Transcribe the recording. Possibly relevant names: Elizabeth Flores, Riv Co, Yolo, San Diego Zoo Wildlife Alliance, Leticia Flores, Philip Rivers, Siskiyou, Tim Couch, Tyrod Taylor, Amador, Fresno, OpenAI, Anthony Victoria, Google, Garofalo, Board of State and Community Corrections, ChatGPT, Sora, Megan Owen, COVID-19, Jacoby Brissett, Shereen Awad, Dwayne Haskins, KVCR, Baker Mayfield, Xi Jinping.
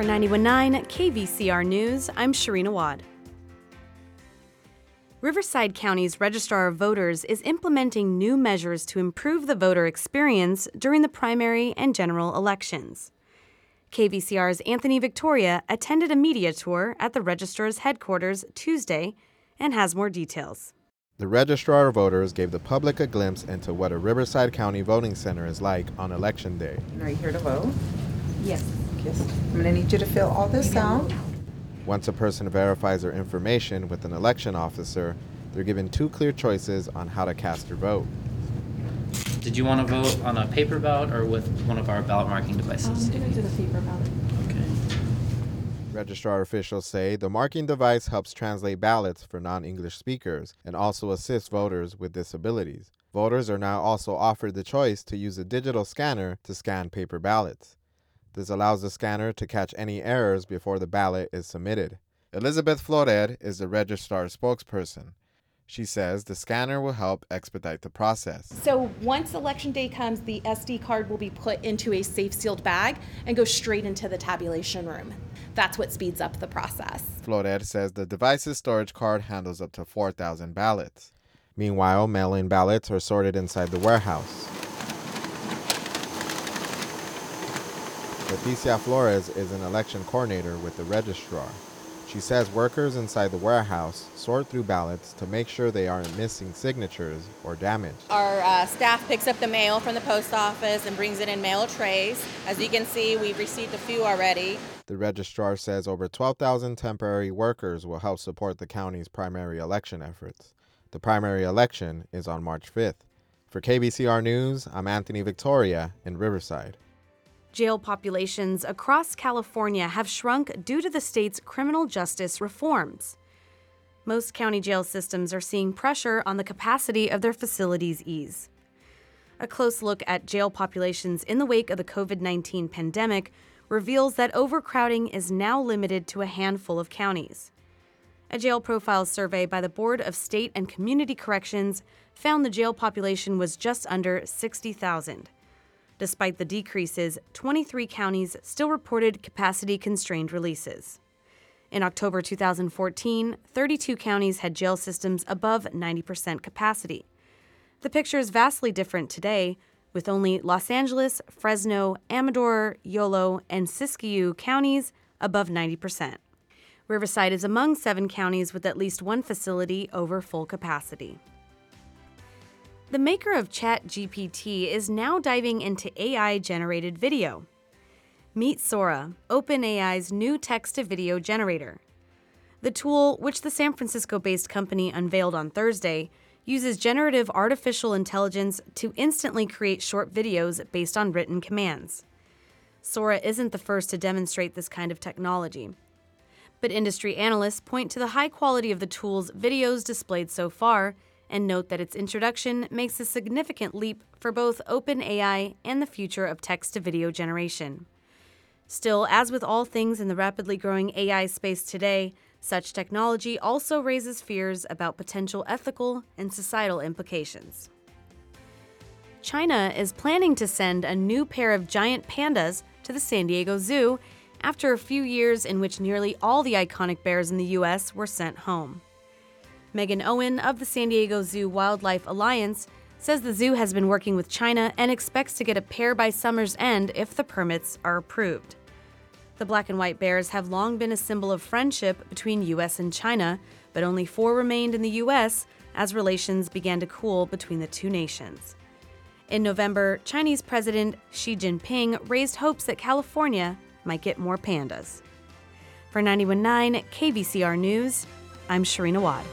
For 91.9 KVCR News, I'm Shereen Awad. Riverside County's Registrar of Voters is implementing new measures to improve the voter experience during the primary and general elections. KVCR's Anthony Victoria attended a media tour at the Registrar's headquarters Tuesday and has more details. The Registrar of Voters gave the public a glimpse into what a Riverside County voting center is like on Election Day. Are you here to vote? Yes. I'm going to need you to fill all this out. Once a person verifies their information with an election officer, they're given two clear choices on how to cast your vote. Did you want to vote on a paper ballot or with one of our ballot marking devices? I'm going to do the paper ballot. Okay. Registrar officials say the marking device helps translate ballots for non-English speakers and also assists voters with disabilities. Voters are now also offered the choice to use a digital scanner to scan paper ballots. This allows the scanner to catch any errors before the ballot is submitted. Elizabeth Flores is the registrar spokesperson. She says the scanner will help expedite the process. So once election day comes, the SD card will be put into a safe sealed bag and go straight into the tabulation room. That's what speeds up the process. Flores says the device's storage card handles up to 4,000 ballots. Meanwhile, mail-in ballots are sorted inside the warehouse. Leticia Flores is an election coordinator with the registrar. She says workers inside the warehouse sort through ballots to make sure they aren't missing signatures or damaged. Our staff picks up the mail from the post office and brings it in mail trays. As you can see, we've received a few already. The registrar says over 12,000 temporary workers will help support the county's primary election efforts. The primary election is on March 5th. For KVCR News, I'm Anthony Victoria in Riverside. Jail populations across California have shrunk due to the state's criminal justice reforms. Most county jail systems are seeing pressure on the capacity of their facilities ease. A close look at jail populations in the wake of the COVID-19 pandemic reveals that overcrowding is now limited to a handful of counties. A jail profile survey by the Board of State and Community Corrections found the jail population was just under 60,000. Despite the decreases, 23 counties still reported capacity-constrained releases. In October 2014, 32 counties had jail systems above 90% capacity. The picture is vastly different today, with only Los Angeles, Fresno, Amador, Yolo, and Siskiyou counties above 90%. Riverside is among 7 counties with at least one facility over full capacity. The maker of ChatGPT is now diving into AI-generated video. Meet Sora, OpenAI's new text-to-video generator. The tool, which the San Francisco-based company unveiled on Thursday, uses generative artificial intelligence to instantly create short videos based on written commands. Sora isn't the first to demonstrate this kind of technology, but industry analysts point to the high quality of the tool's videos displayed so far, and note that its introduction makes a significant leap for both OpenAI and the future of text-to-video generation. Still, as with all things in the rapidly growing AI space today, such technology also raises fears about potential ethical and societal implications. China is planning to send a new pair of giant pandas to the San Diego Zoo after a few years in which nearly all the iconic bears in the U.S. were sent home. Megan Owen of the San Diego Zoo Wildlife Alliance says the zoo has been working with China and expects to get a pair by summer's end if the permits are approved. The black and white bears have long been a symbol of friendship between U.S. and China, but only 4 remained in the U.S. as relations began to cool between the two nations. In November, Chinese President Xi Jinping raised hopes that California might get more pandas. For 91.9 KVCR News, I'm Shereen Awad.